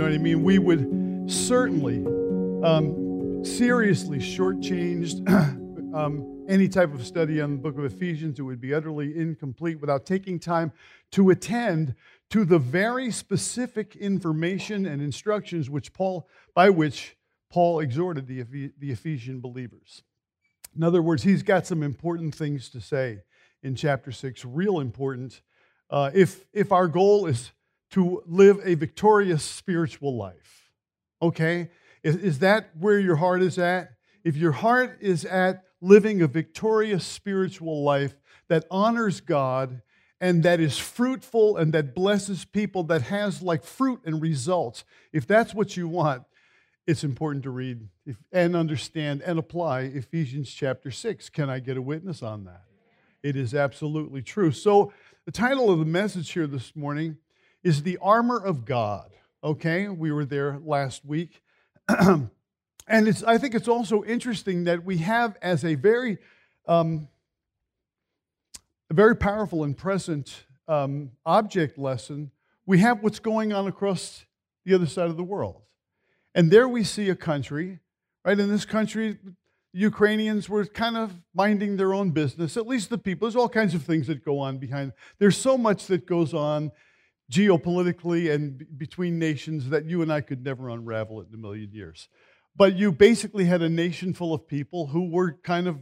know what I mean? We would certainly seriously shortchange any type of study on the book of Ephesians. It would be utterly incomplete without taking time to attend to the very specific information and instructions which Paul exhorted the Ephesian believers. In other words, he's got some important things to say in chapter 6, real important. If our goal is to live a victorious spiritual life, okay? Is that where your heart is at? If your heart is at living a victorious spiritual life that honors God and that is fruitful and that blesses people, that has like fruit and results, if that's what you want, it's important to read and understand and apply Ephesians chapter 6. Can I get a witness on that? It is absolutely true. So the title of the message here this morning is The Armor of God, okay? We were there last week. And I think it's also interesting that we have as a very powerful and present object lesson, we have what's going on across the other side of the world. And there we see a country, right? In this country, Ukrainians were kind of minding their own business, at least the people. There's all kinds of things that go on behind. There's so much that goes on geopolitically and between nations that you and I could never unravel it in a million years. But you basically had a nation full of people who were kind of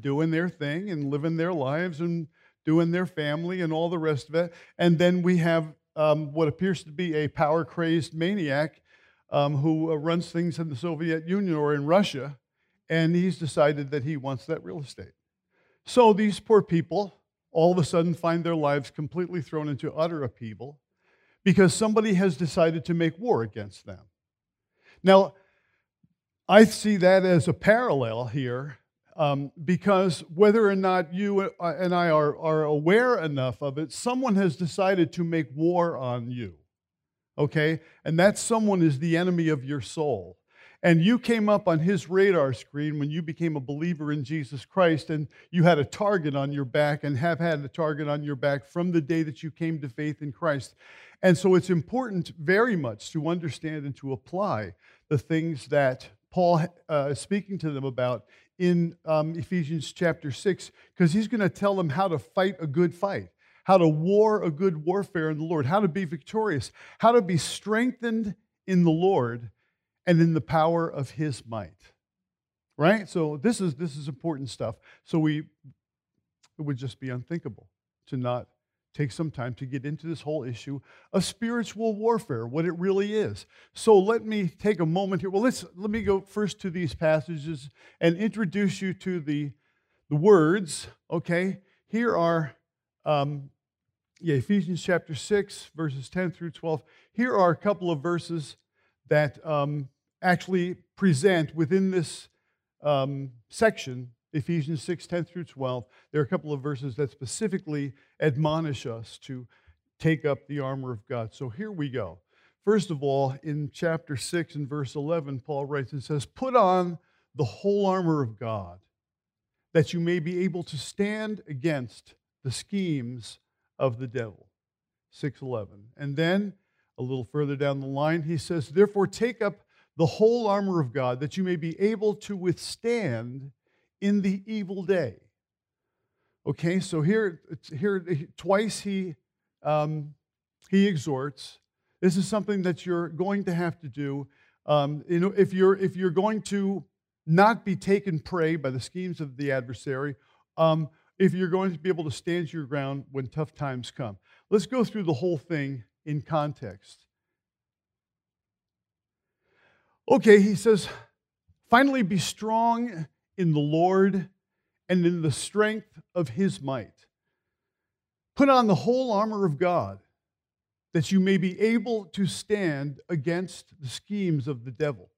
doing their thing and living their lives and doing their family and all the rest of it. And then we have what appears to be a power-crazed maniac who runs things in the Soviet Union or in Russia, and he's decided that he wants that real estate. So these poor people all of a sudden find their lives completely thrown into utter upheaval because somebody has decided to make war against them. Now, I see that as a parallel here because whether or not you and I are aware enough of it, someone has decided to make war on you, okay? And that someone is the enemy of your soul. And you came up on his radar screen when you became a believer in Jesus Christ, and you had a target on your back and have had a target on your back from the day that you came to faith in Christ. And so it's important very much to understand and to apply the things that Paul is speaking to them about in Ephesians chapter 6, because he's going to tell them how to fight a good fight, how to war a good warfare in the Lord, how to be victorious, how to be strengthened in the Lord and in the power of his might, right? So this is important stuff. So it would just be unthinkable to not take some time to get into this whole issue of spiritual warfare, what it really is. So let me take a moment here. Well, let me go first to these passages and introduce you to the words, okay? Here are Ephesians chapter 6, verses 10 through 12. Here are a couple of verses that actually present within this section, Ephesians 6, 10 through 12, there are a couple of verses that specifically admonish us to take up the armor of God. So here we go. First of all, in chapter 6 and verse 11, Paul writes and says, "Put on the whole armor of God, that you may be able to stand against the schemes of the devil." 6:11. And then a little further down the line, he says, "Therefore take up the whole armor of God, that you may be able to withstand in the evil day." Okay, so here twice he exhorts. This is something that you're going to have to do. You know, if you're going to not be taken prey by the schemes of the adversary, if you're going to be able to stand your ground when tough times come. Let's go through the whole thing in context. Okay, he says, "Finally be strong in the Lord and in the strength of his might. Put on the whole armor of God, that you may be able to stand against the schemes of the devil.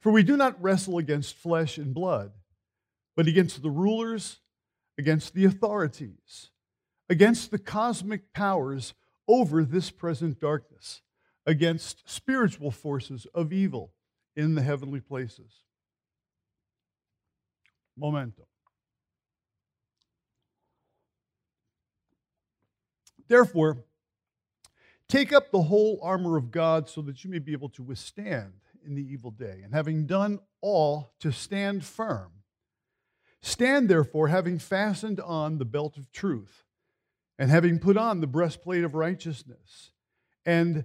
For we do not wrestle against flesh and blood, but against the rulers, against the authorities, against the cosmic powers over this present darkness, against spiritual forces of evil in the heavenly places." Momento. "Therefore, Take up the whole armor of God so that you may be able to withstand in the evil day, and having done all, to stand firm. Stand therefore, having fastened on the belt of truth, and having put on the breastplate of righteousness, and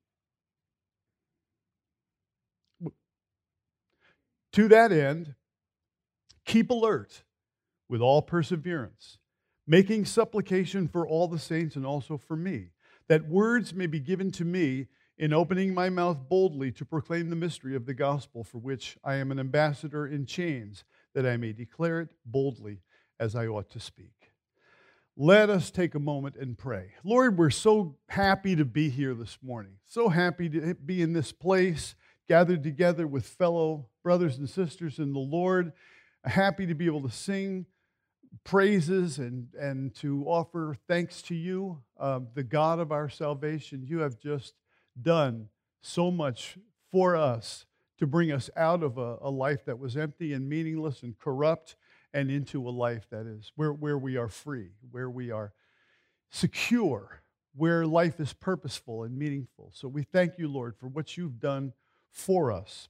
To that end, keep alert with all perseverance, making supplication for all the saints and also for me, that words may be given to me in opening my mouth boldly to proclaim the mystery of the gospel, for which I am an ambassador in chains, that I may declare it boldly as I ought to speak. Let us take a moment and pray. Lord, we're so happy to be here this morning, so happy to be in this place, gathered together with fellow brothers and sisters in the Lord, happy to be able to sing praises and to offer thanks to you, the God of our salvation. You have just done so much for us to bring us out of a life that was empty and meaningless and corrupt, and into a life that is where we are free, where we are secure, where life is purposeful and meaningful. So we thank you, Lord, for what you've done for us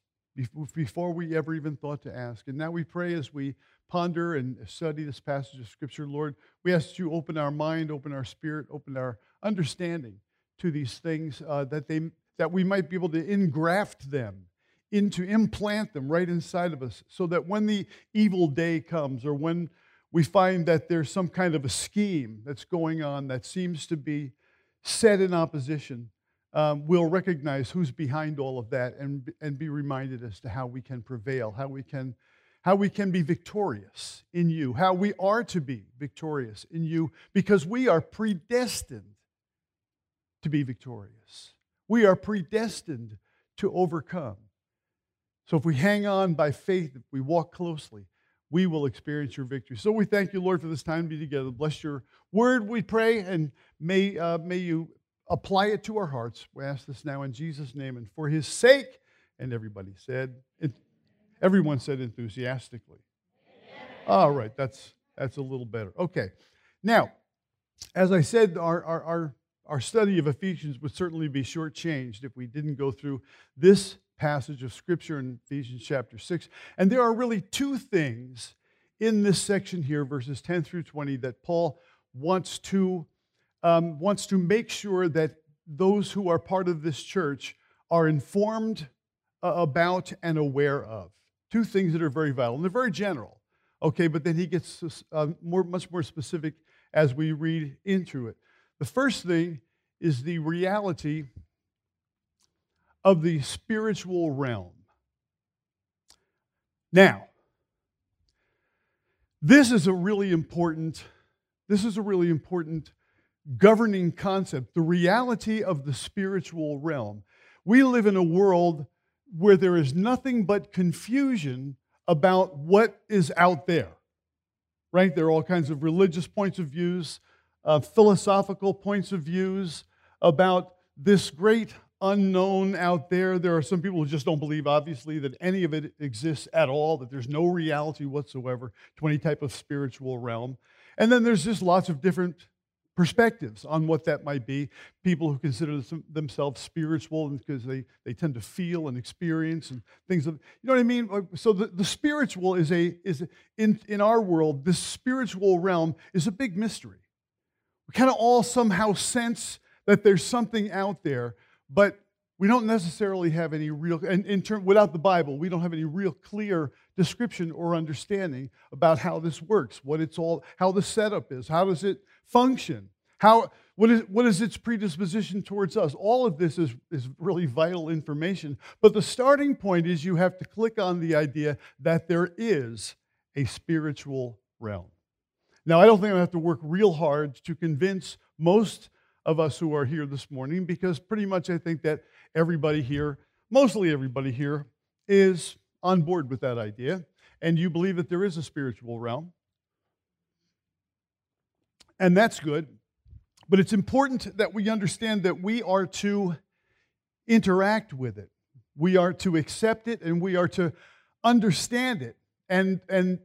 before we ever even thought to ask. And now we pray as we ponder and study this passage of Scripture, Lord, we ask that you open our mind, open our spirit, open our understanding to these things, that we might be able to engraft them, to implant them right inside of us, so that when the evil day comes, or when we find that there's some kind of a scheme that's going on that seems to be set in opposition, we'll recognize who's behind all of that, and be reminded as to how we can prevail, how we can be victorious in you, how we are to be victorious in you, because we are predestined to be victorious. We are predestined to overcome. So if we hang on by faith, if we walk closely, we will experience your victory. So we thank you, Lord, for this time to be together. Bless your word, we pray, and may you apply it to our hearts. We ask this now in Jesus' name and for his sake. And everyone said enthusiastically. Amen. All right, that's a little better. Okay. Now, as I said, our study of Ephesians would certainly be shortchanged if we didn't go through this passage of Scripture in Ephesians chapter 6. And there are really two things in this section here, verses 10 through 20, that Paul wants to make sure that those who are part of this church are informed about and aware of. Two things that are very vital, and they're very general, okay, but then he gets much more specific as we read into it. The first thing is the reality of the spiritual realm. Now, this is a really important governing concept, the reality of the spiritual realm. We live in a world where there is nothing but confusion about what is out there, right? There are all kinds of religious points of views, philosophical points of views about this great unknown out there. There are some people who just don't believe, obviously, that any of it exists at all, that there's no reality whatsoever to any type of spiritual realm. And then there's just lots of different perspectives on what that might be. People who consider themselves spiritual because they tend to feel and experience and things of, you know what I mean? So the spiritual is in our world, the spiritual realm is a big mystery. We kind of all somehow sense that there's something out there, but we don't necessarily have any real, and without the Bible, we don't have any real clear description or understanding about how this works, what it's all, how the setup is, how does it function, what is its predisposition towards us. All of this is really vital information, but the starting point is you have to click on the idea that there is a spiritual realm. Now, I don't think I have to work real hard to convince most of us who are here this morning, because pretty much I think that everybody here, mostly everybody here, is on board with that idea, and you believe that there is a spiritual realm, and that's good, but it's important that we understand that we are to interact with it. We are to accept it, and we are to understand it, and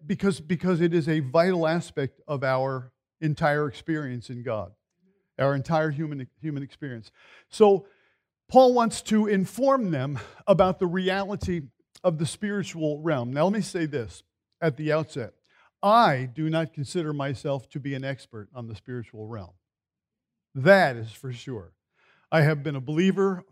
because it is a vital aspect of our entire experience in God, our entire human experience. So Paul wants to inform them about the reality of the spiritual realm. Now, let me say this at the outset. I do not consider myself to be an expert on the spiritual realm. That is for sure. I have been a believer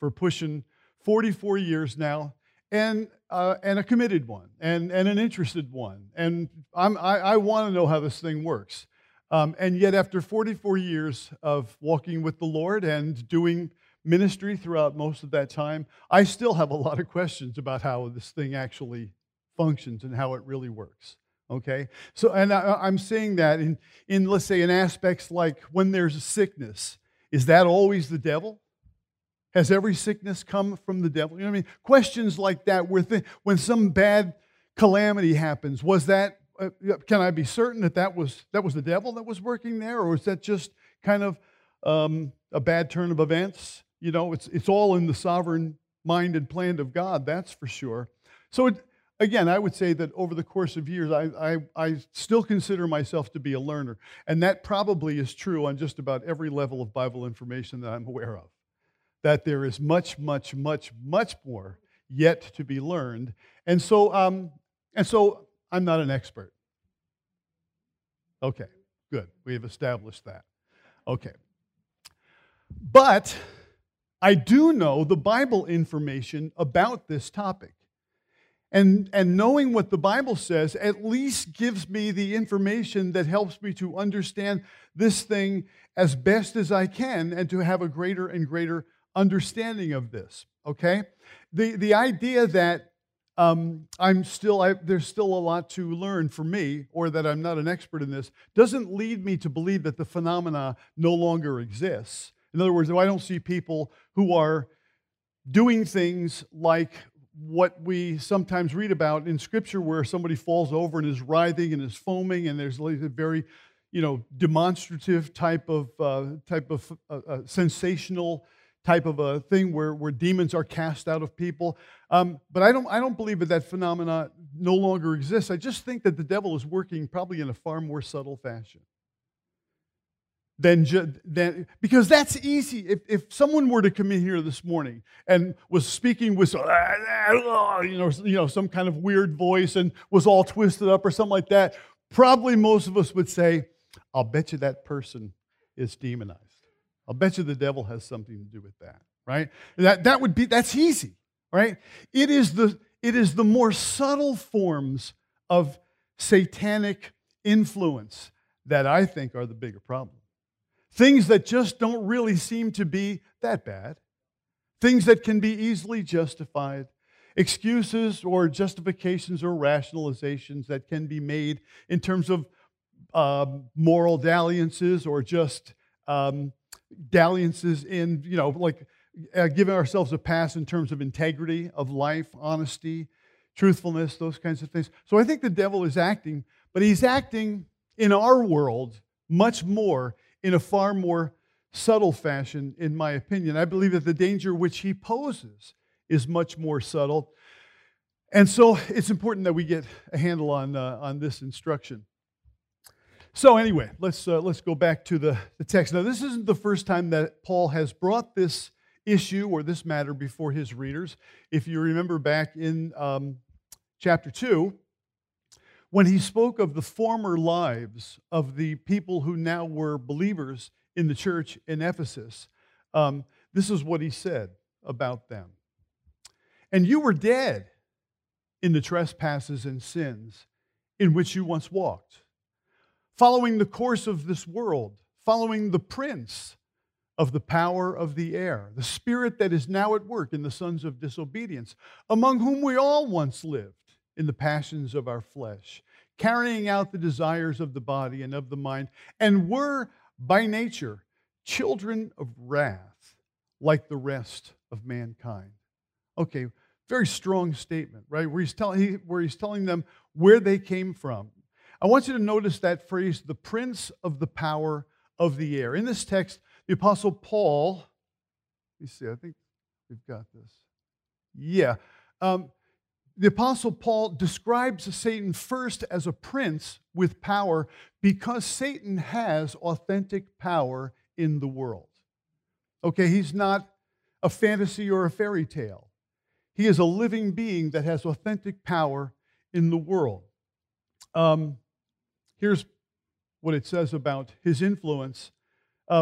for pushing 44 years now, and a committed one, and an interested one. And I want to know how this thing works. And yet, after 44 years of walking with the Lord and doing ministry throughout most of that time, I still have a lot of questions about how this thing actually functions and how it really works, okay? So, and I'm saying that in, let's say, in aspects like when there's a sickness, is that always the devil? Has every sickness come from the devil? You know what I mean? Questions like that, when some bad calamity happens, was that, can I be certain that was the devil that was working there, or is that just kind of a bad turn of events? You know, it's all in the sovereign mind and plan of God, that's for sure. So again, I would say that over the course of years, I still consider myself to be a learner, and that probably is true on just about every level of Bible information that I'm aware of, that there is much, much, much, much more yet to be learned. And so I'm not an expert. Okay, good. We have established that. Okay. But I do know the Bible information about this topic. And knowing what the Bible says at least gives me the information that helps me to understand this thing as best as I can and to have a greater and greater understanding of this, okay? The idea that there's still a lot to learn for me, or that I'm not an expert in this, doesn't lead me to believe that the phenomena no longer exists. In other words, I don't see people who are doing things like what we sometimes read about in Scripture, where somebody falls over and is writhing and is foaming, and there's a very, you know, demonstrative sensational type of a thing where demons are cast out of people. But I don't believe that phenomena no longer exists. I just think that the devil is working probably in a far more subtle fashion. Because that's easy. If someone were to come in here this morning and was speaking with some kind of weird voice and was all twisted up or something like that, probably most of us would say, I'll bet you that person is demonized. I'll bet you the devil has something to do with that, right? That's easy, right? It is the more subtle forms of satanic influence that I think are the bigger problem. Things that just don't really seem to be that bad. Things that can be easily justified. Excuses or justifications or rationalizations that can be made in terms of moral dalliances, or just dalliances in, you know, like giving ourselves a pass in terms of integrity of life, honesty, truthfulness, those kinds of things. So I think the devil is acting, but he's acting in our world much more in a far more subtle fashion, in my opinion. I believe that the danger which he poses is much more subtle. And so it's important that we get a handle on this instruction. So anyway, let's go back to the text. Now, this isn't the first time that Paul has brought this issue or this matter before his readers. If you remember back in chapter 2, when he spoke of the former lives of the people who now were believers in the church in Ephesus, this is what he said about them. And you were dead in the trespasses and sins in which you once walked, following the course of this world, following the prince of the power of the air, the spirit that is now at work in the sons of disobedience, among whom we all once lived in the passions of our flesh, carrying out the desires of the body and of the mind, and were by nature children of wrath, like the rest of mankind. Okay, Very strong statement, right? Where he's telling them where they came from. I want you to notice that phrase, the prince of the power of the air. In this text, the Apostle Paul, let me see, I think we've got this. Yeah. The Apostle Paul describes Satan first as a prince with power because Satan has authentic power in the world. Okay, he's not a fantasy or a fairy tale. He is a living being that has authentic power in the world. Here's what it says about his influence.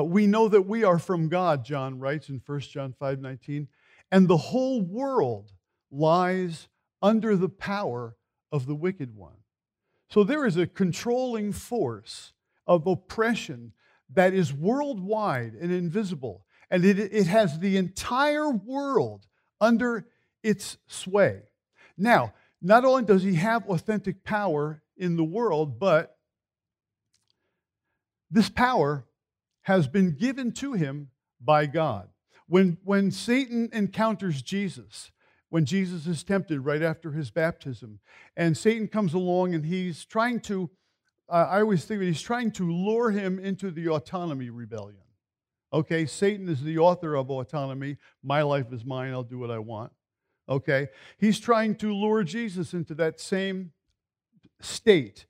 We know that we are from God, John writes in 1 John 5:19, and the whole world lies under the power of the wicked one. So there is a controlling force of oppression that is worldwide and invisible, and it has the entire world under its sway. Now, not only does he have authentic power in the world, but this power has been given to him by God. When Satan encounters Jesus, when Jesus is tempted right after his baptism, and Satan comes along and he's trying to, I always think that he's trying to lure him into the autonomy rebellion. Okay, Satan is the author of autonomy. My life is mine, I'll do what I want. Okay, he's trying to lure Jesus into that same state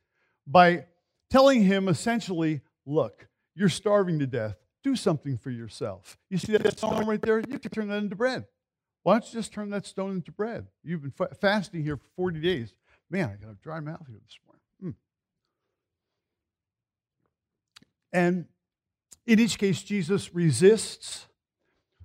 by telling him essentially, look, you're starving to death. Do something for yourself. You see that stone right there? You can turn that into bread. Why don't you just turn that stone into bread? You've been fasting here for 40 days. Man, I got a dry mouth here this morning. And in each case, Jesus resists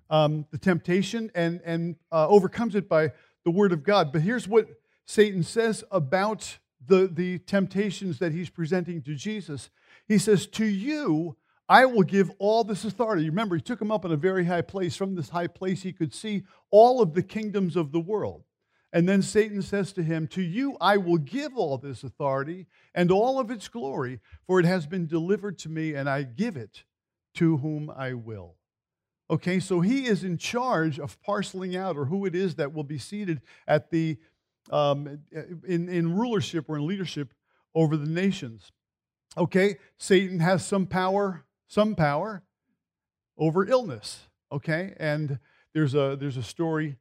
the temptation and overcomes it by the word of God. But here's what Satan says about the temptations that he's presenting to Jesus. He says, to you, I will give all this authority. Remember, he took him up in a very high place. From this high place, he could see all of the kingdoms of the world. And then Satan says to him, to you, I will give all this authority and all of its glory, for it has been delivered to me, and I give it to whom I will. Okay, so he is in charge of parceling out or who it is that will be seated at the in rulership or in leadership over the nations. Okay, Satan has some power over illness. Okay, and there's a story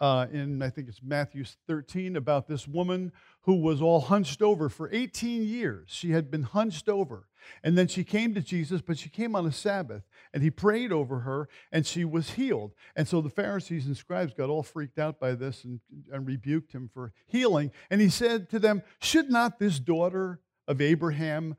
in, I think it's Matthew 13, about this woman who was all hunched over for 18 years. She had been hunched over. And then she came to Jesus, but she came on a Sabbath, and he prayed over her, and she was healed. And so the Pharisees and scribes got all freaked out by this and rebuked him for healing. And he said to them, should not this daughter of Abraham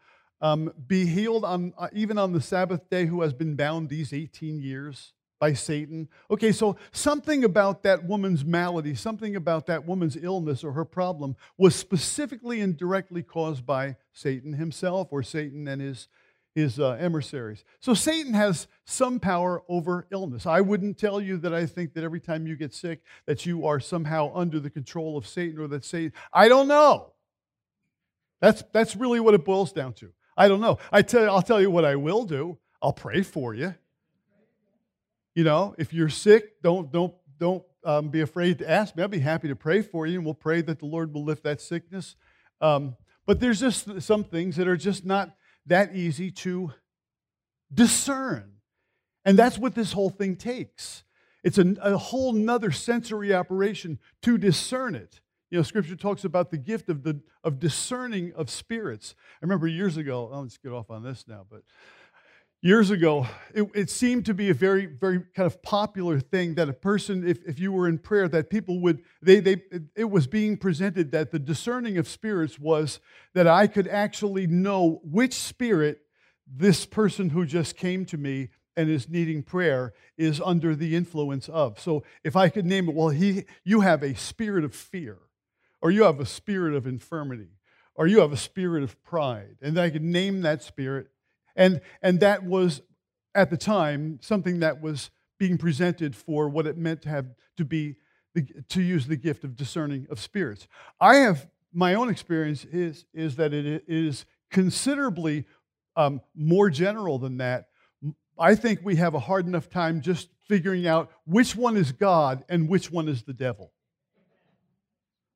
be healed even on the Sabbath day, who has been bound these 18 years? By Satan. Okay, so something about that woman's malady, something about that woman's illness or her problem was specifically and directly caused by Satan himself or Satan and his emissaries. So Satan has some power over illness. I wouldn't tell you that I think that every time you get sick that you are somehow under the control of Satan or that Satan, I don't know. That's really what it boils down to. I don't know. I'll tell you what I will do. I'll pray for you. You know, if you're sick, don't be afraid to ask me. I'll be happy to pray for you, and we'll pray that the Lord will lift that sickness. But there's just some things that are just not that easy to discern, and that's what this whole thing takes. It's a whole nother sensory operation to discern it. You know, Scripture talks about the gift of discerning of spirits. I remember years ago. I'll just get off on this now, but. Years ago, it seemed to be a very, very kind of popular thing that a person, if you were in prayer, that people would, it was being presented that the discerning of spirits was that I could actually know which spirit this person who just came to me and is needing prayer is under the influence of. So if I could name it, well, you have a spirit of fear, or you have a spirit of infirmity, or you have a spirit of pride, and I could name that spirit. And that was, at the time, something that was being presented for what it meant to use the gift of discerning of spirits. I have, my own experience is that it is considerably more general than that. I think we have a hard enough time just figuring out which one is God and which one is the devil.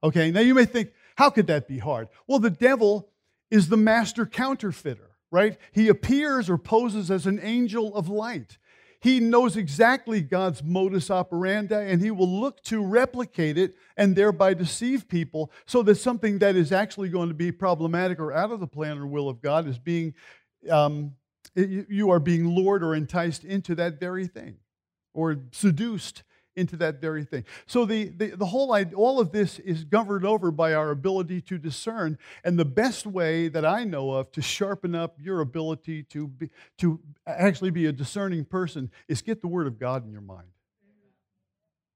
Okay, now you may think, how could that be hard? Well, the devil is the master counterfeiter, right? He appears or poses as an angel of light. He knows exactly God's modus operandi, and he will look to replicate it and thereby deceive people so that something that is actually going to be problematic or out of the plan or will of God is being, you are being lured or enticed into that very thing or seduced into that very thing. So the whole, all of this is governed over by our ability to discern, and the best way that I know of to sharpen up your ability to actually be a discerning person is get the Word of God in your mind.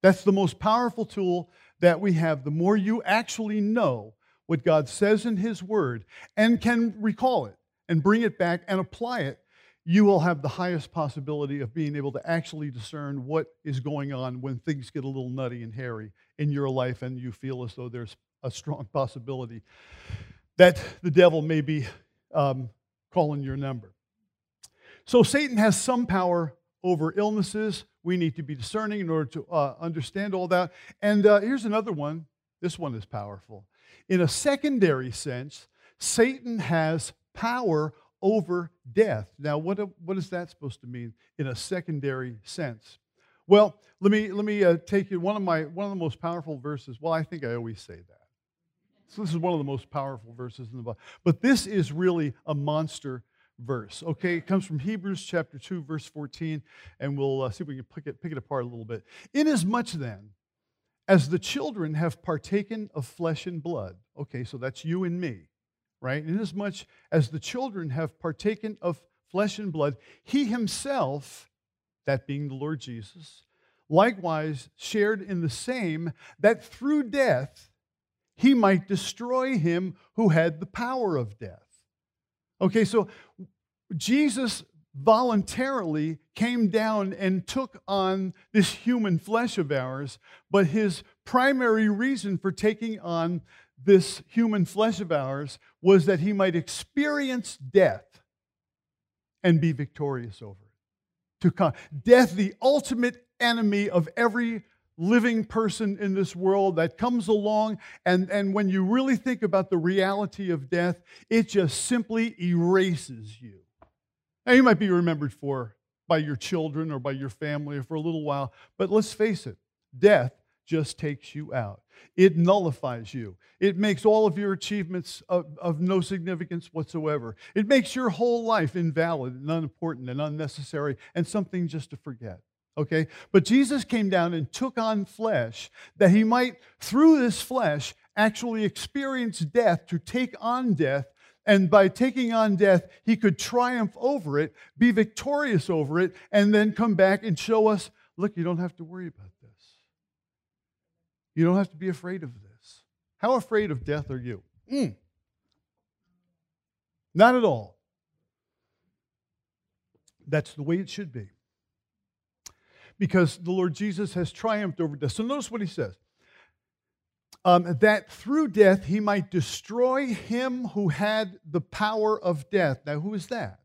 That's the most powerful tool that we have. The more you actually know what God says in His Word and can recall it and bring it back and apply it, you will have the highest possibility of being able to actually discern what is going on when things get a little nutty and hairy in your life and you feel as though there's a strong possibility that the devil may be calling your number. So Satan has some power over illnesses. We need to be discerning in order to understand all that. And here's another one. This one is powerful. In a secondary sense, Satan has power over death. Now, what is that supposed to mean in a secondary sense? Well, let me take you one of the most powerful verses. Well, I think I always say that. So this is one of the most powerful verses in the Bible. But this is really a monster verse. Okay, it comes from Hebrews chapter 2, verse 14, and we'll see if we can pick it apart a little bit. Inasmuch then as the children have partaken of flesh and blood. Okay, so that's you and me. Right? Inasmuch as the children have partaken of flesh and blood, he himself, that being the Lord Jesus, likewise shared in the same, that through death he might destroy him who had the power of death. Okay, so Jesus voluntarily came down and took on this human flesh of ours, but his primary reason for taking on this human flesh of ours was that he might experience death and be victorious over it. Death, the ultimate enemy of every living person in this world that comes along, and when you really think about the reality of death, it just simply erases you. Now, you might be remembered by your children or by your family for a little while, but let's face it, death just takes you out. It nullifies you. It makes all of your achievements of no significance whatsoever. It makes your whole life invalid and unimportant and unnecessary and something just to forget, okay? But Jesus came down and took on flesh that he might, through this flesh, actually experience death, to take on death, and by taking on death, he could triumph over it, be victorious over it, and then come back and show us, look, you don't have to worry about it. You don't have to be afraid of this. How afraid of death are you? Not at all. That's the way it should be, because the Lord Jesus has triumphed over death. So notice what he says. That through death he might destroy him who had the power of death. Now, who is that?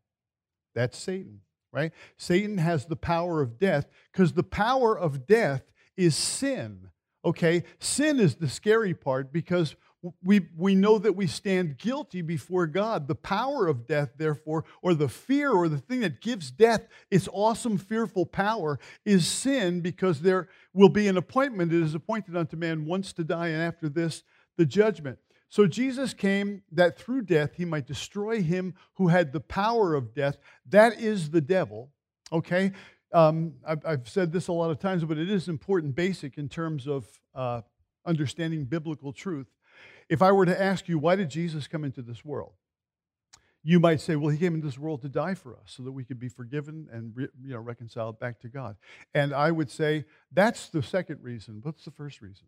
That's Satan, right? Satan has the power of death because the power of death is sin. Okay, sin is the scary part because we know that we stand guilty before God. The power of death, therefore, or the fear or the thing that gives death its awesome, fearful power is sin, because there will be an appointment. It is appointed unto man once to die, and after this, the judgment. So Jesus came that through death he might destroy him who had the power of death. That is the devil, okay? I've said this a lot of times, but it is important basic in terms of understanding biblical truth. If I were to ask you, why did Jesus come into this world? You might say, well, he came into this world to die for us so that we could be forgiven and reconciled back to God. And I would say, that's the second reason. What's the first reason?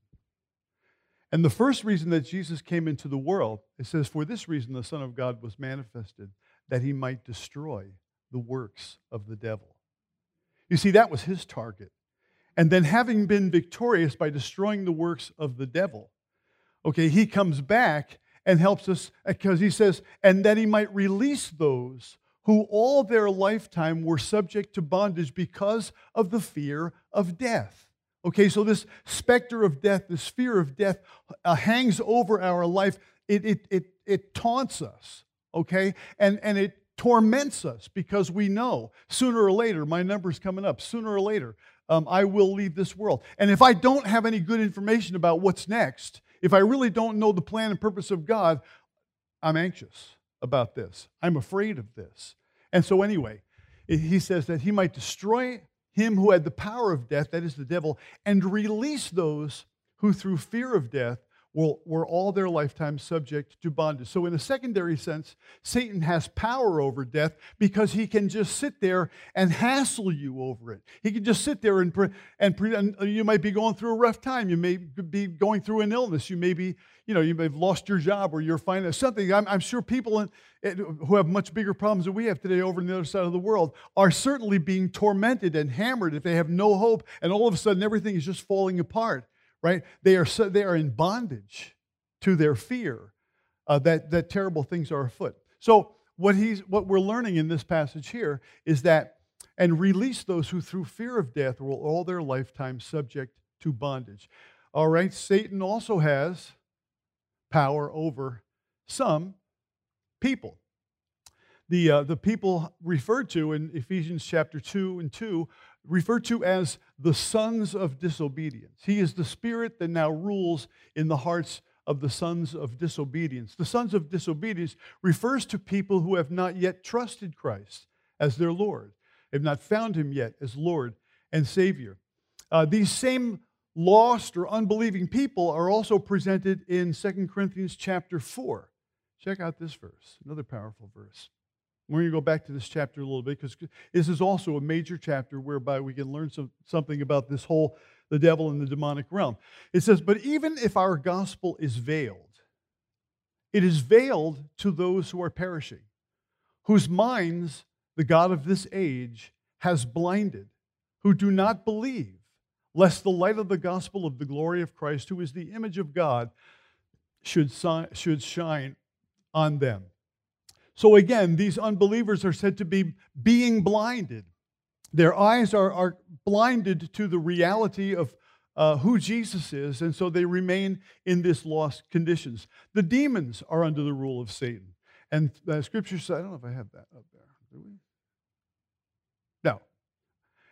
And the first reason that Jesus came into the world, it says, for this reason the Son of God was manifested, that he might destroy the works of the devil. You see, that was his target. And then, having been victorious by destroying the works of the devil, okay, he comes back and helps us, because he says, and that he might release those who all their lifetime were subject to bondage because of the fear of death. Okay, so this specter of death, this fear of death hangs over our life. It taunts us, okay? And it torments us because we know sooner or later, my number's coming up, sooner or later, I will leave this world. And if I don't have any good information about what's next, if I really don't know the plan and purpose of God, I'm anxious about this. I'm afraid of this. And so anyway, he says that he might destroy him who had the power of death, that is the devil, and release those who through fear of death were all their lifetime subject to bondage. So in a secondary sense, Satan has power over death because he can just sit there and hassle you over it. He can just sit there and you might be going through a rough time. You may be going through an illness. You may be, you may have lost your job or your finances, something. I'm sure people who have much bigger problems than we have today over on the other side of the world are certainly being tormented and hammered if they have no hope, and all of a sudden everything is just falling apart. Right? They are in bondage to their fear that terrible things are afoot. So what we're learning in this passage here is that, and release those who through fear of death were all their lifetime subject to bondage. All right, Satan also has power over some people. The people referred to in Ephesians chapter 2 and 2. Referred to as the sons of disobedience. He is the spirit that now rules in the hearts of the sons of disobedience. The sons of disobedience refers to people who have not yet trusted Christ as their Lord, have not found Him yet as Lord and Savior. These same lost or unbelieving people are also presented in 2 Corinthians chapter 4. Check out this verse, another powerful verse. We're going to go back to this chapter a little bit because this is also a major chapter whereby we can learn something about this whole, the devil and the demonic realm. It says, but even if our gospel is veiled, it is veiled to those who are perishing, whose minds the God of this age has blinded, who do not believe, lest the light of the gospel of the glory of Christ, who is the image of God, should shine on them. So again, these unbelievers are said to be being blinded. Their eyes are blinded to the reality of who Jesus is, and so they remain in this lost conditions. The demons are under the rule of Satan. And Scripture says, I don't know if I have that up there. Do we? No.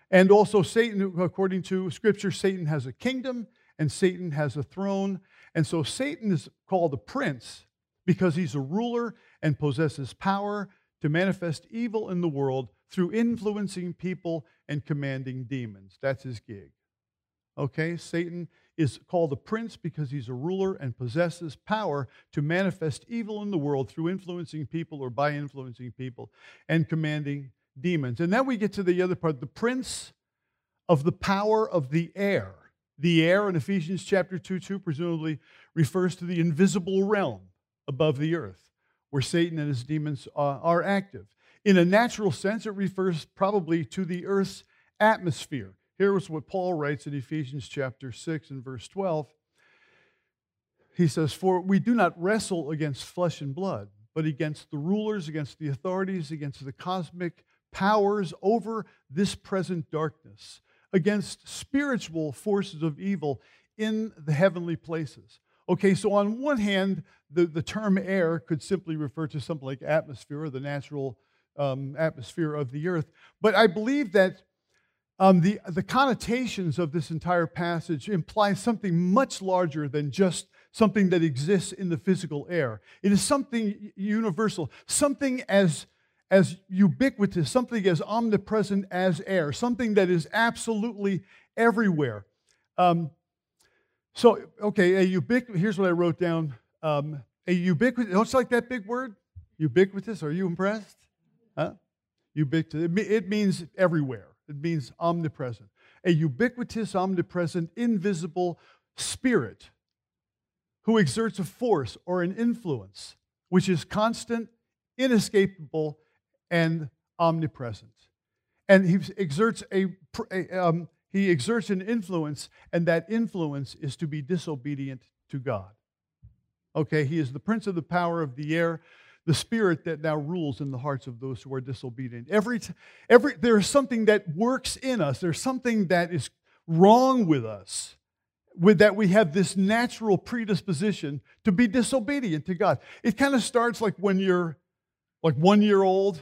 And also Satan, according to Scripture, Satan has a kingdom, and Satan has a throne. And so Satan is called a prince because he's a ruler and possesses power to manifest evil in the world through influencing people and commanding demons. That's his gig. Okay, Satan is called a prince because he's a ruler and possesses power to manifest evil in the world through influencing people or by influencing people and commanding demons. And then we get to the other part, the prince of the power of the air. The air in Ephesians chapter 2:2 presumably refers to the invisible realm above the earth, where Satan and his demons are active. In a natural sense, it refers probably to the earth's atmosphere. Here is what Paul writes in Ephesians chapter 6 and verse 12. He says, for we do not wrestle against flesh and blood, but against the rulers, against the authorities, against the cosmic powers over this present darkness, against spiritual forces of evil in the heavenly places. Okay, so on one hand, the term air could simply refer to something like atmosphere or the natural atmosphere of the earth. But I believe that the connotations of this entire passage imply something much larger than just something that exists in the physical air. It is something universal, something as ubiquitous, something as omnipresent as air, something that is absolutely everywhere. So, okay, here's what I wrote down. A ubiquitous, don't you like that big word? Ubiquitous, are you impressed? Huh? Ubiquitous, it means everywhere. It means omnipresent. A ubiquitous, omnipresent, invisible spirit who exerts a force or an influence which is constant, inescapable, and omnipresent. And he exerts He exerts an influence, and that influence is to be disobedient to God. Okay, he is the prince of the power of the air, the spirit that now rules in the hearts of those who are disobedient. There is something that works in us. There's something that is wrong with us, with that we have this natural predisposition to be disobedient to God. It kind of starts like when you're like 1 year old,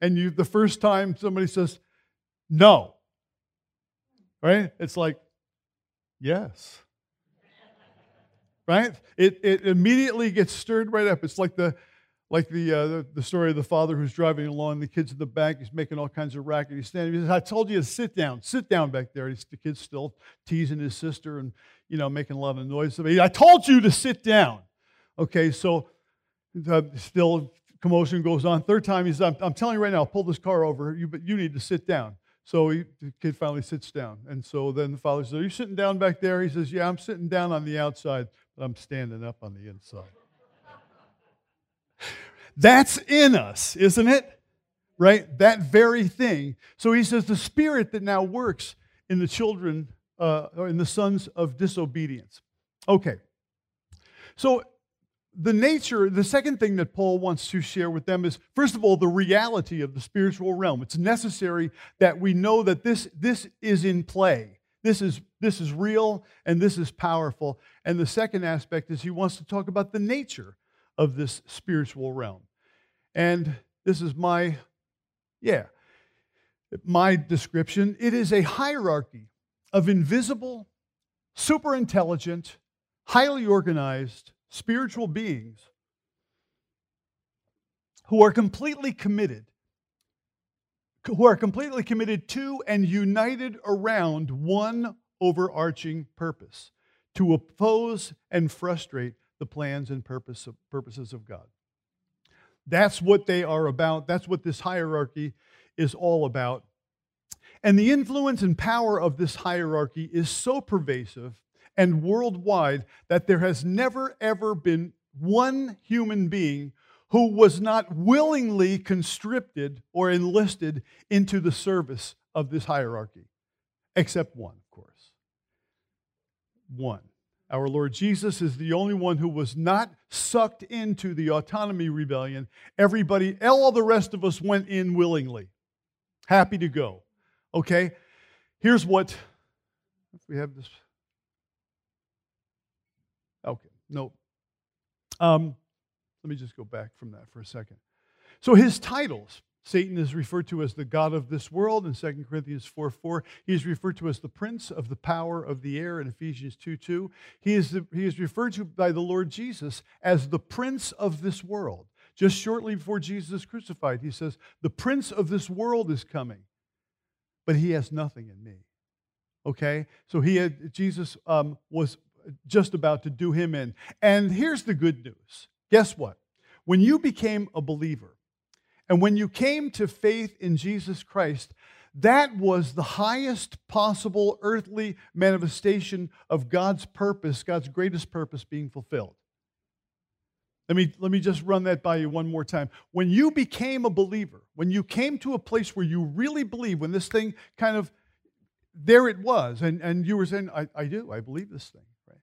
and you the first time somebody says no, right? It's like yes, right? It immediately gets stirred right up. It's like the story of the father who's driving along, the kid's in the back, he's making all kinds of racket. He's standing, he says, "I told you to sit down back there." The kid's still teasing his sister and, you know, making a lot of noise. "I told you to sit down." Okay, so still commotion goes on. Third time, he says, I'm telling you right now, I'll pull this car over, but you need to sit down. So the kid finally sits down. And so then the father says, "Are you sitting down back there?" He says, "Yeah, I'm sitting down on the outside, but I'm standing up on the inside." That's in us, isn't it? Right? That very thing. So he says the spirit that now works in the children, or in the sons of disobedience. Okay. So the second thing that Paul wants to share with them is, first of all, the reality of the spiritual realm. It's necessary that we know that this is in play. This is real, and this is powerful. And the second aspect is he wants to talk about the nature of this spiritual realm. And this is my description. It is a hierarchy of invisible, super intelligent, highly organized spiritual beings who are completely committed to and united around one overarching purpose: to oppose and frustrate the plans and purposes of God. That's what they are about. That's what this hierarchy is all about. And the influence and power of this hierarchy is so pervasive and worldwide that there has never, ever been one human being who was not willingly constricted or enlisted into the service of this hierarchy, except one, of course. One. Our Lord Jesus is the only one who was not sucked into the autonomy rebellion. All the rest of us went in willingly, happy to go. Okay, here's what, if we have this. Okay, no. Let me just go back from that for a second. So his titles: Satan is referred to as the god of this world in 2 Corinthians 4:4. He is referred to as the prince of the power of the air in Ephesians 2:2. He is referred to by the Lord Jesus as the prince of this world. Just shortly before Jesus is crucified, he says, "The prince of this world is coming, but he has nothing in me." Okay? So Jesus was just about to do him in. And here's the good news. Guess what? When you became a believer, and when you came to faith in Jesus Christ, that was the highest possible earthly manifestation of God's purpose, God's greatest purpose being fulfilled. Let me just run that by you one more time. When you became a believer, when you came to a place where you really believe, when this thing kind of, there it was, and you were saying, I believe this thing. Right?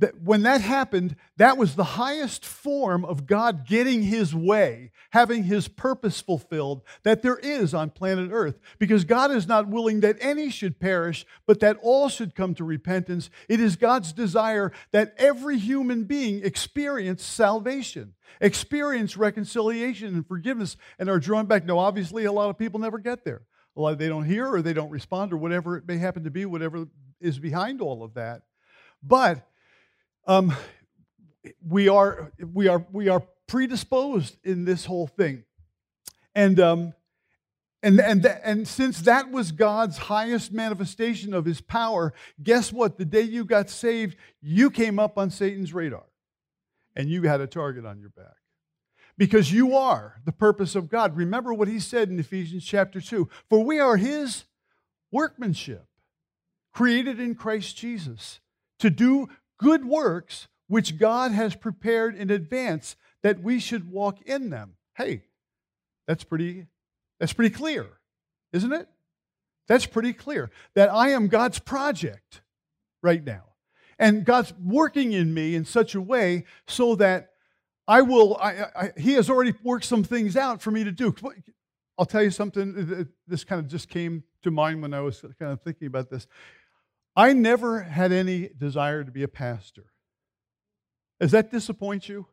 That when that happened, that was the highest form of God getting his way, having his purpose fulfilled that there is on planet Earth. Because God is not willing that any should perish, but that all should come to repentance. It is God's desire that every human being experience salvation, experience reconciliation and forgiveness, and are drawn back. Now, obviously, a lot of people never get there. A lot of they don't hear, or they don't respond, or whatever it may happen to be, whatever is behind all of that. But we are predisposed in this whole thing, and since that was God's highest manifestation of his power, guess what? The day you got saved, you came up on Satan's radar, and you had a target on your back, because you are the purpose of God. Remember what he said in Ephesians chapter 2: "For we are his workmanship, created in Christ Jesus, to do good works which God has prepared in advance that we should walk in them." Hey, that's pretty clear, isn't it? That's pretty clear that I am God's project right now. And God's working in me in such a way so that he has already worked some things out for me to do. I'll tell you something, this kind of just came to mind when I was kind of thinking about this. I never had any desire to be a pastor. Does that disappoint you?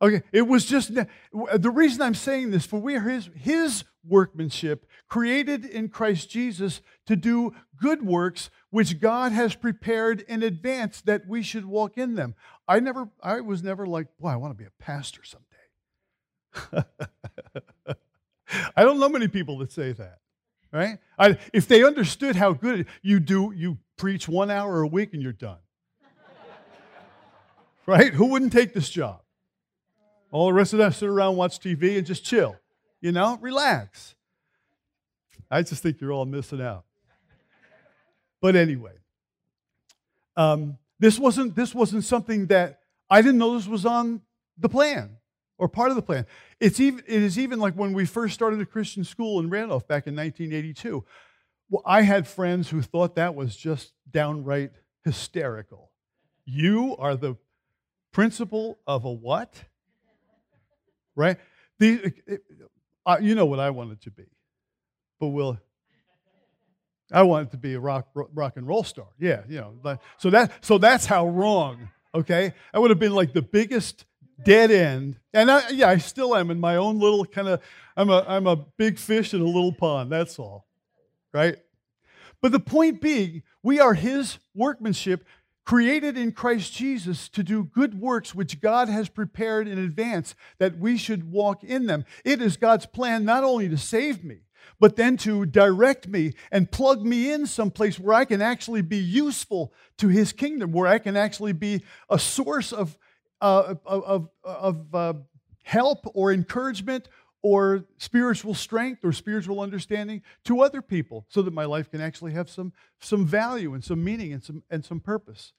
Okay, it was just, the reason I'm saying this, for we are his workmanship, created in Christ Jesus to do good works, which God has prepared in advance that we should walk in them. I was never like, boy, I want to be a pastor someday. I don't know many people that say that, right? If they understood how good you preach 1 hour a week and you're done. Right? Who wouldn't take this job? All the rest of us sit around, watch TV, and just chill. You know, relax. I just think you're all missing out. But anyway, this wasn't something that I didn't know this was on the plan or part of the plan. It is even like when we first started a Christian school in Randolph back in 1982. Well, I had friends who thought that was just downright hysterical. You are the principal of a what? Right? You know what I wanted to be. But I wanted to be a rock and roll star. Yeah, you know. So that's how wrong, okay? I would have been like the biggest dead end. And I still am in my own little kind of, I'm a big fish in a little pond, that's all. Right? But the point being, we are his workmanship, created in Christ Jesus to do good works which God has prepared in advance that we should walk in them. It is God's plan not only to save me, but then to direct me and plug me in someplace where I can actually be useful to his kingdom, where I can actually be a source of help or encouragement or spiritual strength or spiritual understanding to other people so that my life can actually have some value and some meaning and some purpose.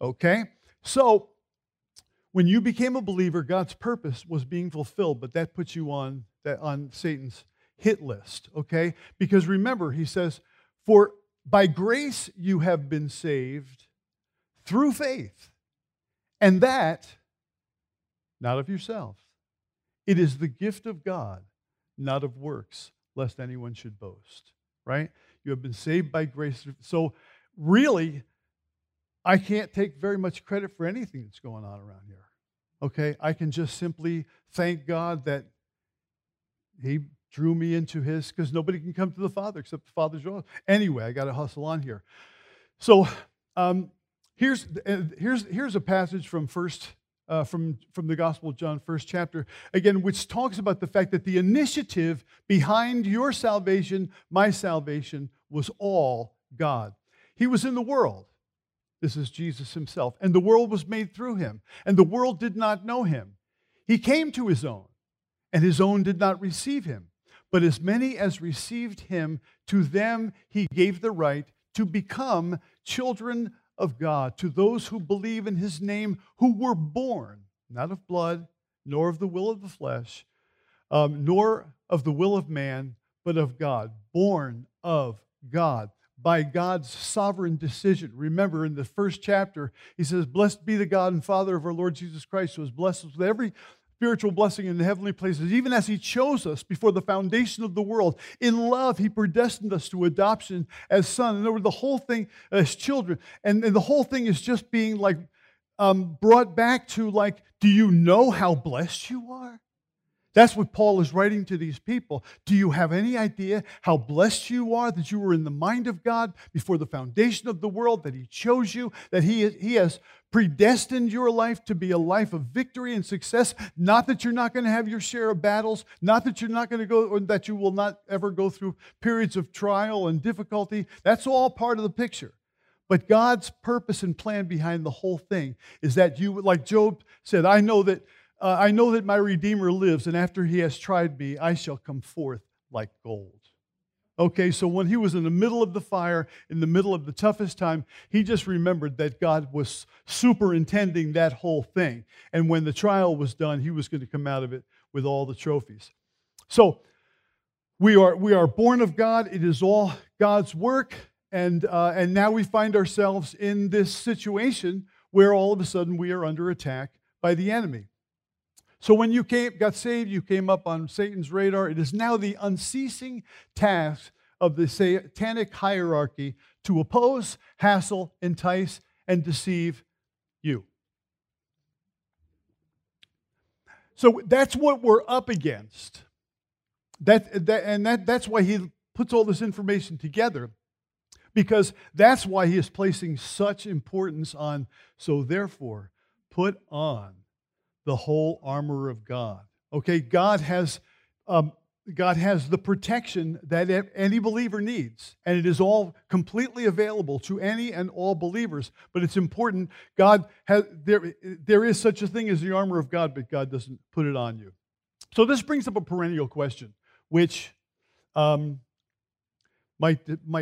Okay? So, when you became a believer, God's purpose was being fulfilled, but that puts you on Satan's hit list, okay? Because remember, he says, "For by grace you have been saved through faith, and that not of yourself. It is the gift of God, not of works, lest anyone should boast," right? You have been saved by grace. So really, I can't take very much credit for anything that's going on around here, okay? I can just simply thank God that he drew me into his, because nobody can come to the Father except the Father's own. Anyway, I got to hustle on here. So here's a passage from from the Gospel of John, 1st chapter, again, which talks about the fact that the initiative behind your salvation, my salvation, was all God. He was in the world. This is Jesus himself. And the world was made through him. And the world did not know him. He came to his own, and his own did not receive him. But as many as received him, to them he gave the right to become children of God, to those who believe in his name, who were born, not of blood, nor of the will of the flesh, nor of the will of man, but of God, born of God, by God's sovereign decision. Remember, in the 1st chapter, he says, "Blessed be the God and Father of our Lord Jesus Christ, who has blessed us with every spiritual blessing in the heavenly places, even as he chose us before the foundation of the world. In love, he predestined us to adoption as sons." And over the whole thing, as children. And the whole thing is just being like brought back to like, do you know how blessed you are? That's what Paul is writing to these people. Do you have any idea how blessed you are that you were in the mind of God before the foundation of the world, that he chose you, that he has predestined your life to be a life of victory and success? Not that you're not going to have your share of battles, not that you're not going to go, or that you will not ever go through periods of trial and difficulty. That's all part of the picture. But God's purpose and plan behind the whole thing is that you, like Job said, I know that my Redeemer lives, and after he has tried me, I shall come forth like gold. Okay, so when he was in the middle of the fire, in the middle of the toughest time, he just remembered that God was superintending that whole thing. And when the trial was done, he was going to come out of it with all the trophies. So we are born of God. It is all God's work. And now we find ourselves in this situation where all of a sudden we are under attack by the enemy. So when you got saved, you came up on Satan's radar. It is now the unceasing task of the satanic hierarchy to oppose, hassle, entice, and deceive you. So that's what we're up against. That's why he puts all this information together, because that's why he is placing such importance on, so therefore, put on the whole armor of God. Okay, God has the protection that any believer needs, and it is all completely available to any and all believers, but it's important. There is such a thing as the armor of God, but God doesn't put it on you. So this brings up a perennial question, which might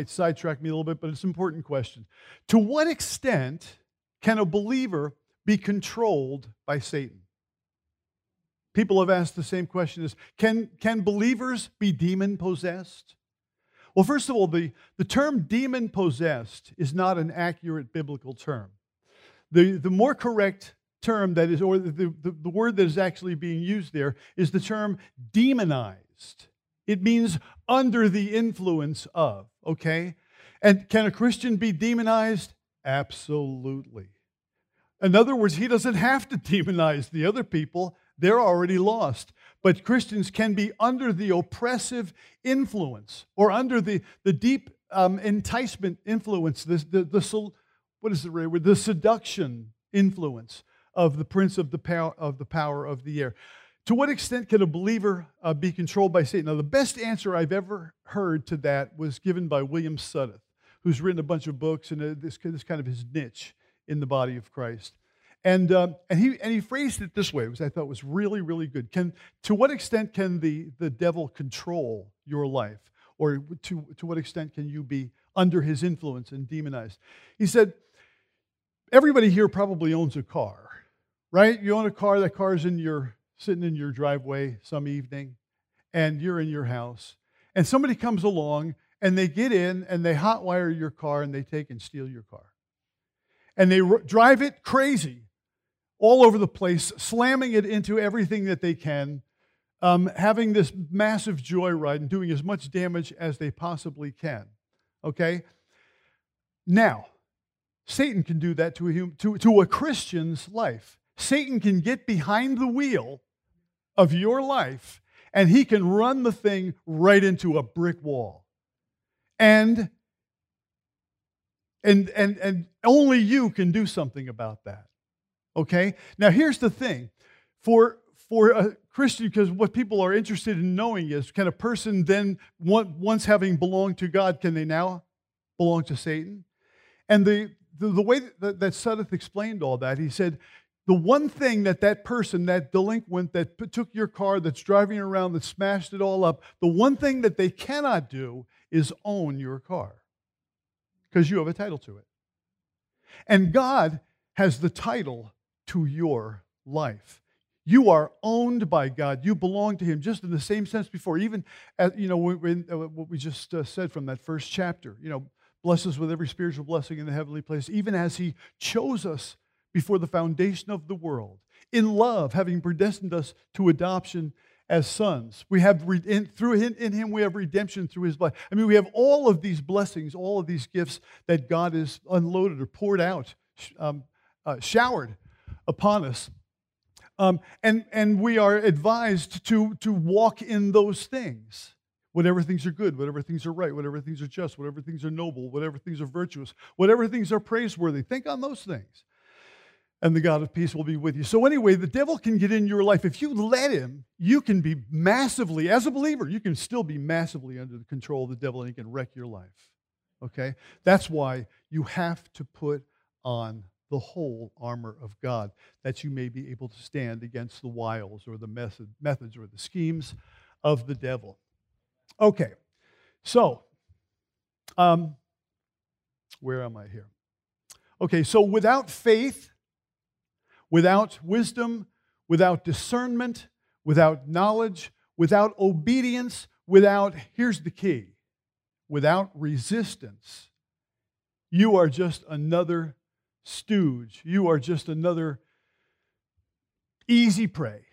sidetrack me a little bit, but it's an important question. To what extent can a believer be controlled by Satan? People have asked the same question as, can believers be demon-possessed? Well, first of all, the term demon-possessed is not an accurate biblical term. The more correct term that is, or the word that is actually being used there is the term demonized. It means under the influence of, okay? And can a Christian be demonized? Absolutely. In other words, he doesn't have to demonize the other people. They're already lost. But Christians can be under the oppressive influence, or under the deep enticement influence, the seduction influence of the prince of the power of the air. To what extent can a believer be controlled by Satan? Now, the best answer I've ever heard to that was given by William Suddeth, who's written a bunch of books, and this is kind of his niche in the body of Christ. And he phrased it this way, which I thought was really, really good. To what extent can the devil control your life? Or to what extent can you be under his influence and demonized? He said, everybody here probably owns a car, right? You own a car, that car's sitting in your driveway some evening, and you're in your house, and somebody comes along, and they get in, and they hotwire your car, and they take and steal your car. And they drive it crazy all over the place, slamming it into everything that they can, having this massive joyride and doing as much damage as they possibly can, okay? Now, Satan can do that to a Christian's life. Satan can get behind the wheel of your life, and he can run the thing right into a brick wall. And only you can do something about that, okay? Now, here's the thing. For a Christian, because what people are interested in knowing is, can a person then, once having belonged to God, can they now belong to Satan? And the way that Suddeth explained all that, he said, the one thing that person, that delinquent that took your car, that's driving around, that smashed it all up, the one thing that they cannot do is own your car, because you have a title to it. And God has the title to your life. You are owned by God. You belong to Him, just in the same sense before. Even, what we just said from that first chapter, bless us with every spiritual blessing in the heavenly place, even as He chose us before the foundation of the world, in love, having predestined us to adoption as sons. We have in Him we have redemption through His blood. I mean, we have all of these blessings, all of these gifts that God has unloaded or poured out, showered upon us, and we are advised to walk in those things. Whatever things are good, whatever things are right, whatever things are just, whatever things are noble, whatever things are virtuous, whatever things are praiseworthy, think on those things. And the God of peace will be with you. So anyway, the devil can get in your life. If you let him, you can be massively, as a believer, you can still be massively under the control of the devil, and he can wreck your life, okay? That's why you have to put on the whole armor of God, that you may be able to stand against the wiles or the methods or the schemes of the devil. Okay, so where am I here? Okay, so without faith, without wisdom, without discernment, without knowledge, without obedience, without, here's the key, without resistance, you are just another stooge. You are just another easy prey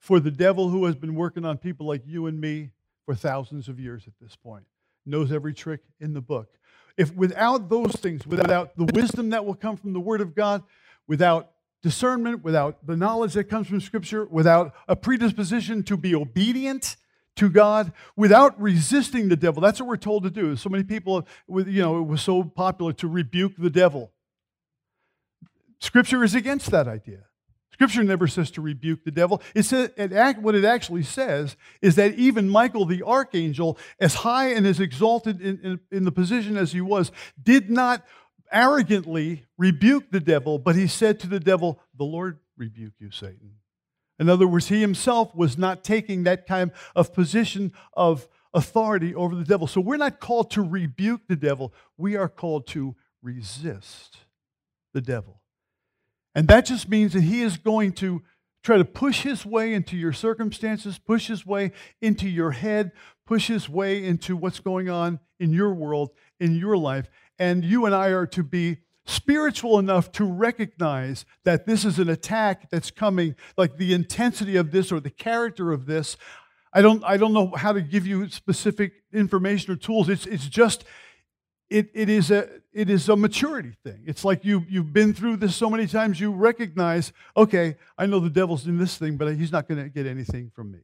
for the devil, who has been working on people like you and me for thousands of years at this point, knows every trick in the book. If without those things, without the wisdom that will come from the Word of God, without discernment, without the knowledge that comes from Scripture, without a predisposition to be obedient to God, without resisting the devil, that's what we're told to do. So many people, it was so popular to rebuke the devil. Scripture is against that idea. Scripture never says to rebuke the devil. It says, what it actually says is that even Michael the archangel, as high and as exalted in the position as he was, did not arrogantly rebuke the devil, but he said to the devil, "The Lord rebuke you, Satan." In other words, he himself was not taking that kind of position of authority over the devil. So we're not called to rebuke the devil. We are called to resist the devil. And that just means that he is going to try to push his way into your circumstances, push his way into your head, push his way into what's going on in your world, in your life. And you and I are to be spiritual enough to recognize that this is an attack that's coming, like the intensity of this or the character of this. I don't know how to give you specific information or tools. It is a maturity thing. It's like you've been through this so many times, you recognize, okay, I know the devil's in this thing, but he's not going to get anything from me.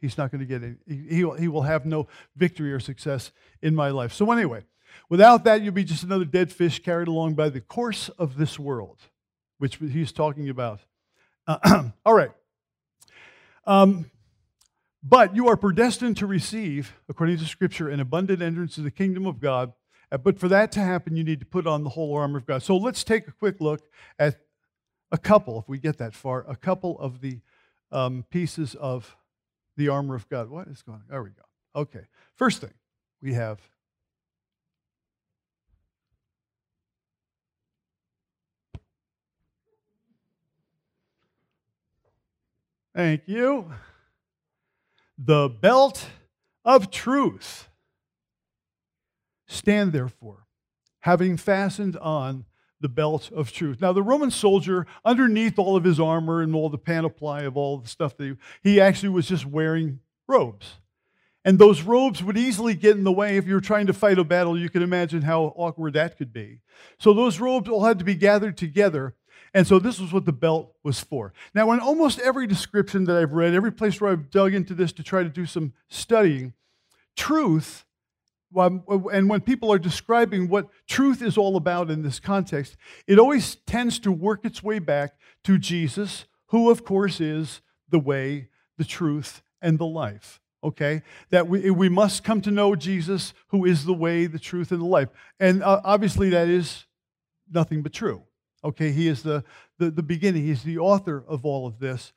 He's not going to get any. He will have no victory or success in my life. So anyway, without that, you'll be just another dead fish carried along by the course of this world, which he's talking about. All right. But you are predestined to receive, according to Scripture, an abundant entrance to the kingdom of God. But for that to happen, you need to put on the whole armor of God. So let's take a quick look at a couple, if we get that far, a couple of the pieces of the armor of God. What is going on? There we go. Okay. First thing we have. Thank you. The belt of truth. Stand therefore, having fastened on the belt of truth. Now, the Roman soldier, underneath all of his armor and all the panoply of all the stuff, that he actually was just wearing robes. And those robes would easily get in the way. If you were trying to fight a battle, you can imagine how awkward that could be. So those robes all had to be gathered together. And so this was what the belt was for. Now, in almost every description that I've read, every place where I've dug into this to try to do some studying, truth, and when people are describing what truth is all about in this context, it always tends to work its way back to Jesus, who, of course, is the way, the truth, and the life. Okay? That we must come to know Jesus, who is the way, the truth, and the life. And obviously, that is nothing but true. Okay? He is the beginning. He's the author of all of this.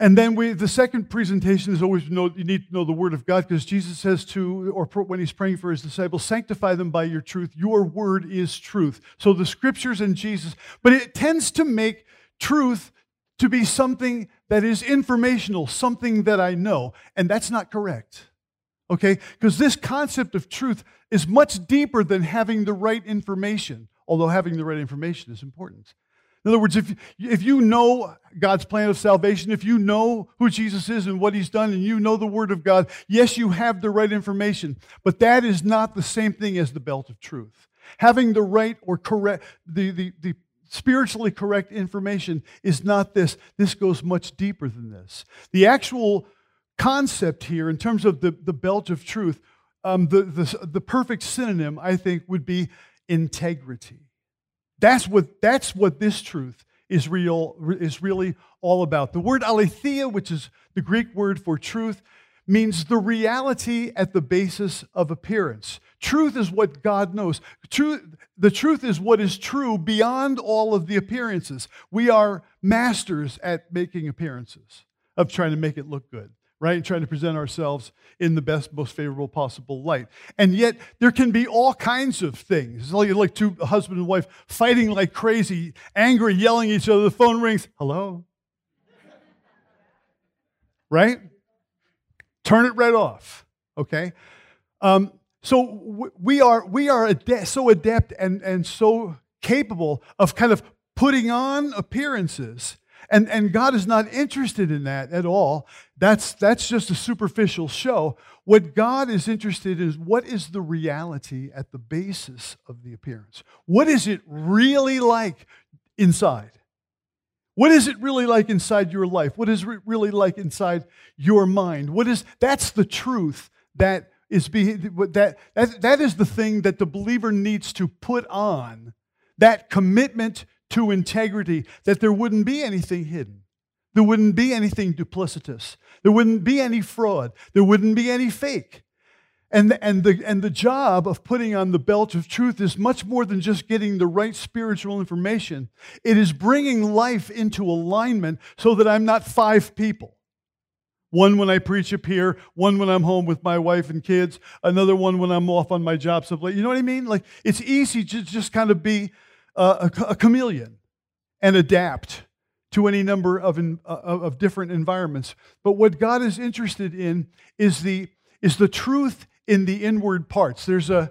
And then the second presentation is always, you need to know the Word of God, because Jesus says when he's praying for his disciples, sanctify them by your truth. Your Word is truth. So the Scriptures and Jesus, but it tends to make truth to be something that is informational, something that I know, and that's not correct, okay? Because this concept of truth is much deeper than having the right information, although having the right information is important. In other words, if you know God's plan of salvation, if you know who Jesus is and what he's done, and you know the Word of God, yes, you have the right information, but that is not the same thing as the belt of truth. Having the right or correct, the spiritually correct information is not this. This goes much deeper than this. The actual concept here, in terms of the belt of truth, the perfect synonym, I think, would be integrity. That's what this truth is really all about. The word aletheia, which is the Greek word for truth, means the reality at the basis of appearance. Truth is what God knows. The truth is what is true beyond all of the appearances. We are masters at making appearances, of trying to make it look good, right? And trying to present ourselves in the best, most favorable possible light. And yet, there can be all kinds of things. It's like two husband and wife fighting like crazy, angry, yelling at each other. The phone rings. Hello? Right? Turn it right off. Okay? So we are so adept and so capable of kind of putting on appearances And God is not interested in that at all. That's just a superficial show. What God is interested in is what is the reality at the basis of the appearance? What is it really like inside? What is it really like inside your life? What is it really like inside your mind? That's the truth that is that is the thing that the believer needs to put on, that commitment to integrity, that there wouldn't be anything hidden. There wouldn't be anything duplicitous. There wouldn't be any fraud. There wouldn't be any fake. And the job of putting on the belt of truth is much more than just getting the right spiritual information. It is bringing life into alignment so that I'm not five people. One when I preach up here, one when I'm home with my wife and kids, another one when I'm off on my job someplace. You know what I mean? Like, it's easy to just kind of be a chameleon and adapt to any number of different environments. But what God is interested in is the truth in the inward parts. I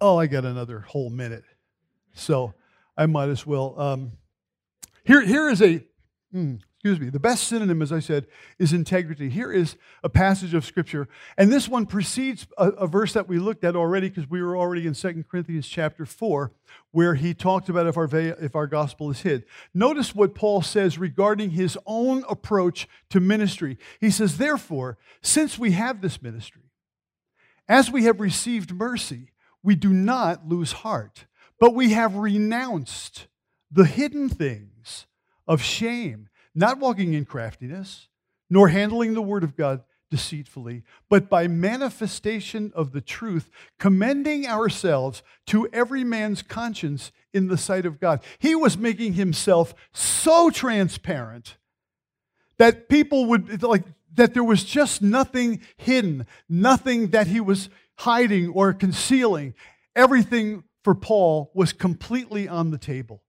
got another whole minute, so I might as well. Here is a, excuse me, the best synonym, as I said, is integrity. Here is a passage of Scripture, and this one precedes a verse that we looked at already, because we were already in 2 Corinthians chapter 4, where he talked about if our gospel is hid. Notice what Paul says regarding his own approach to ministry. He says, therefore, since we have this ministry, as we have received mercy, we do not lose heart, but we have renounced the hidden things of shame, not walking in craftiness, nor handling the word of God deceitfully, but by manifestation of the truth, commending ourselves to every man's conscience in the sight of God. He was making himself so transparent that people would, that there was just nothing hidden, nothing that he was hiding or concealing. Everything for Paul was completely on the table.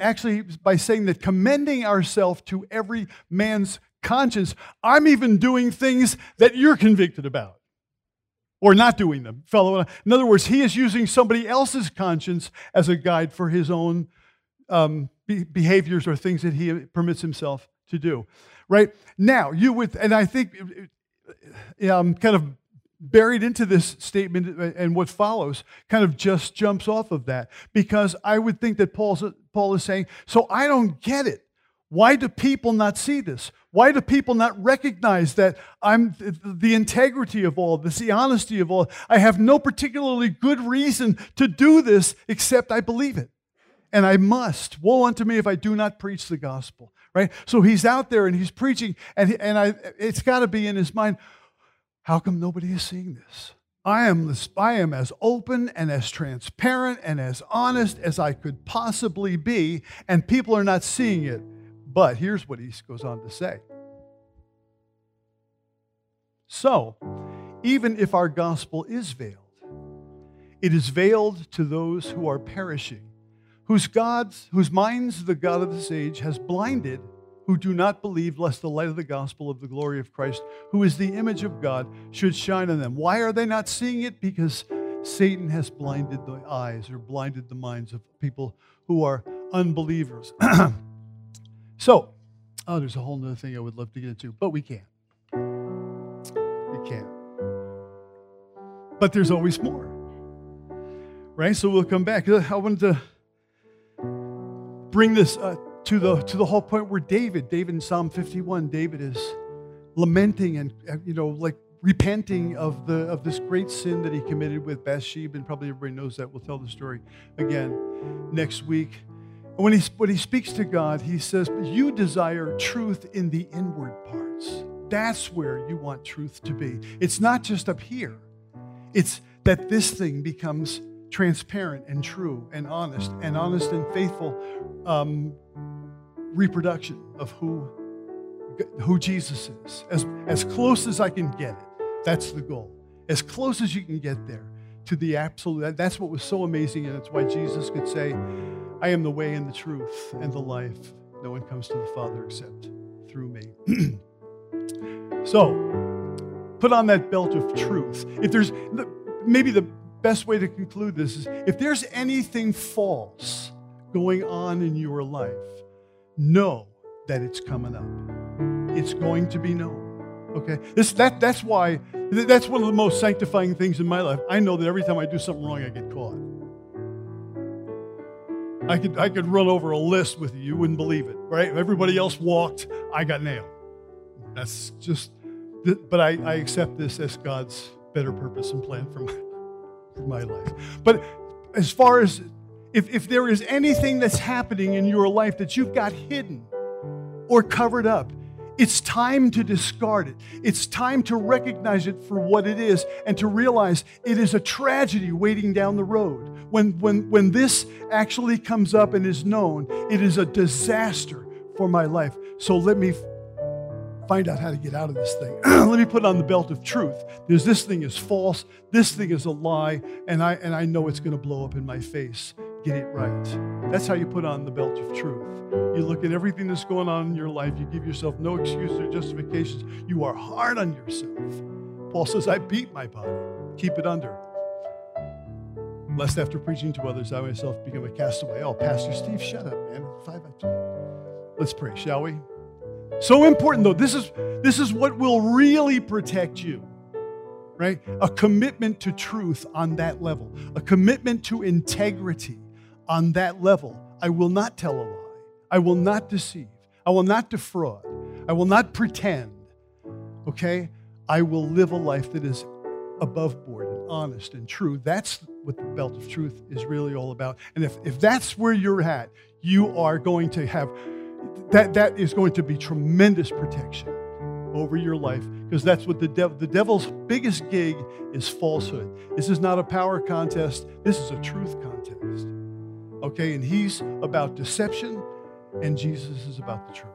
Actually, by saying that, commending ourselves to every man's conscience, I'm even doing things that you're convicted about, or not doing them, fellow. In other words, he is using somebody else's conscience as a guide for his own behaviors or things that he permits himself to do. Right now, I think I'm kind of buried into this statement, and what follows kind of just jumps off of that, because I would think that Paul is saying, so I don't get it. Why do people not see this? Why do people not recognize that I'm the integrity of all this, the honesty of all? I have no particularly good reason to do this except I believe it, and I must. Woe unto me if I do not preach the gospel, right? So he's out there and he's preaching, and it's got to be in his mind, how come nobody is seeing this? I am as open and as transparent and as honest as I could possibly be, and people are not seeing it. But here's what he goes on to say. So, even if our gospel is veiled, it is veiled to those who are perishing, whose minds the God of this age has blinded, who do not believe, lest the light of the gospel of the glory of Christ, who is the image of God, should shine on them. Why are they not seeing it? Because Satan has blinded the eyes, or blinded the minds of people who are unbelievers. So, there's a whole nother thing I would love to get into, but we can't. We can't. But there's always more, right? So we'll come back. I wanted to bring this to the whole point where David in Psalm 51, David is lamenting and repenting of this great sin that he committed with Bathsheba, and probably everybody knows that. We'll tell the story again next week. And when he speaks to God, he says, "You desire truth in the inward parts." That's where you want truth to be. It's not just up here. It's that this thing becomes transparent and true and honest and faithful reproduction of who Jesus is. As close as I can get it, that's the goal. As close as you can get there to the absolute. That's what was so amazing, and that's why Jesus could say, "I am the way and the truth and the life. No one comes to the Father except through me." So, put on that belt of truth. If there's maybe the best way to conclude this is, if there's anything false going on in your life, know that it's coming up. It's going to be known. Okay, that's why, that's one of the most sanctifying things in my life. I know that every time I do something wrong, I get caught. I could run over a list with you. You wouldn't believe it, right? If everybody else walked, I got nailed. That's just, but I accept this as God's better purpose and plan for my life. But as far as, if there is anything that's happening in your life that you've got hidden or covered up, it's time to discard it. It's time to recognize it for what it is and to realize it is a tragedy waiting down the road. When this actually comes up and is known, it is a disaster for my life. So let me find out how to get out of this thing. Let me put on the belt of truth. Because this thing is false. This thing is a lie. And I know it's going to blow up in my face. Get it right. That's how you put on the belt of truth. You look at everything that's going on in your life. You give yourself no excuses or justifications. You are hard on yourself. Paul says, I beat my body. Keep it under. Lest after preaching to others, I myself become a castaway. Oh, Pastor Steve, shut up, man. 5 out of 2. Let's pray, shall we? So important, though. This is what will really protect you, right? A commitment to truth on that level. A commitment to integrity on that level. I will not tell a lie. I will not deceive. I will not defraud. I will not pretend, okay? I will live a life that is above board and honest and true. That's what the belt of truth is really all about. And if that's where you're at, you are going to have, that is going to be tremendous protection over your life, because that's what the devil's biggest gig is: falsehood. This is not a power contest. This is a truth contest, okay? And he's about deception, and Jesus is about the truth.